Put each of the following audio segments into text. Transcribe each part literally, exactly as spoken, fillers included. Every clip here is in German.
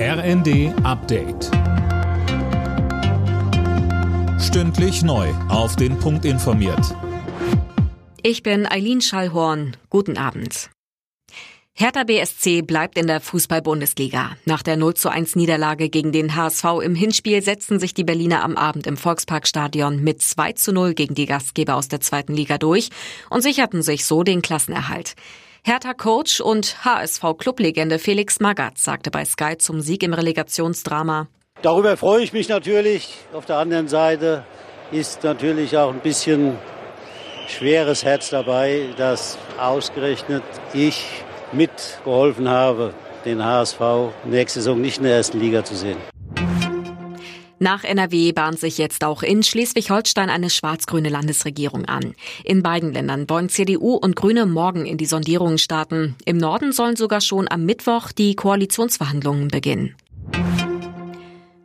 R N D Update. Stündlich neu auf den Punkt informiert. Ich bin Aileen Schallhorn. Guten Abend. Hertha B S C bleibt in der Fußball-Bundesliga. Nach der null zu eins Niederlage gegen den H S V im Hinspiel setzten sich die Berliner am Abend im Volksparkstadion mit zwei zu null gegen die Gastgeber aus der zweiten Liga durch und sicherten sich so den Klassenerhalt. Hertha-Coach und H S V-Clublegende Felix Magath sagte bei Sky zum Sieg im Relegationsdrama: Darüber freue ich mich natürlich. Auf der anderen Seite ist natürlich auch ein bisschen schweres Herz dabei, dass ausgerechnet ich mitgeholfen habe, den H S V nächste Saison nicht in der ersten Liga zu sehen. Nach N R W bahnt sich jetzt auch in Schleswig-Holstein eine schwarz-grüne Landesregierung an. In beiden Ländern wollen C D U und Grüne morgen in die Sondierungen starten. Im Norden sollen sogar schon am Mittwoch die Koalitionsverhandlungen beginnen.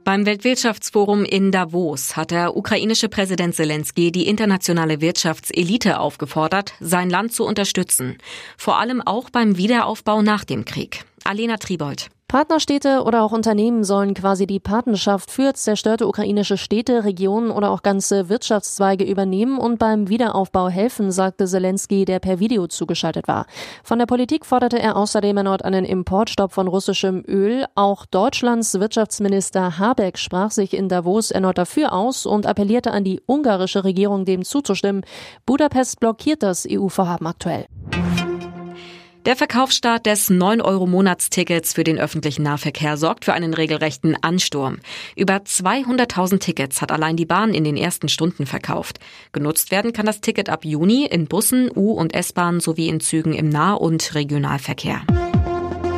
Beim Weltwirtschaftsforum in Davos hat der ukrainische Präsident Selenskyj die internationale Wirtschaftselite aufgefordert, sein Land zu unterstützen. Vor allem auch beim Wiederaufbau nach dem Krieg. Alena Tribold. Partnerstädte oder auch Unternehmen sollen quasi die Patenschaft für zerstörte ukrainische Städte, Regionen oder auch ganze Wirtschaftszweige übernehmen und beim Wiederaufbau helfen, sagte Selenskyj, der per Video zugeschaltet war. Von der Politik forderte er außerdem erneut einen Importstopp von russischem Öl. Auch Deutschlands Wirtschaftsminister Habeck sprach sich in Davos erneut dafür aus und appellierte an die ungarische Regierung, dem zuzustimmen. Budapest blockiert das E U-Vorhaben aktuell. Der Verkaufsstart des neun Euro Monatstickets für den öffentlichen Nahverkehr sorgt für einen regelrechten Ansturm. Über zweihunderttausend Tickets hat allein die Bahn in den ersten Stunden verkauft. Genutzt werden kann das Ticket ab Juni in Bussen, U- und S-Bahnen sowie in Zügen im Nah- und Regionalverkehr.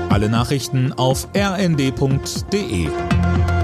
Alle Nachrichten auf r n d punkt d e.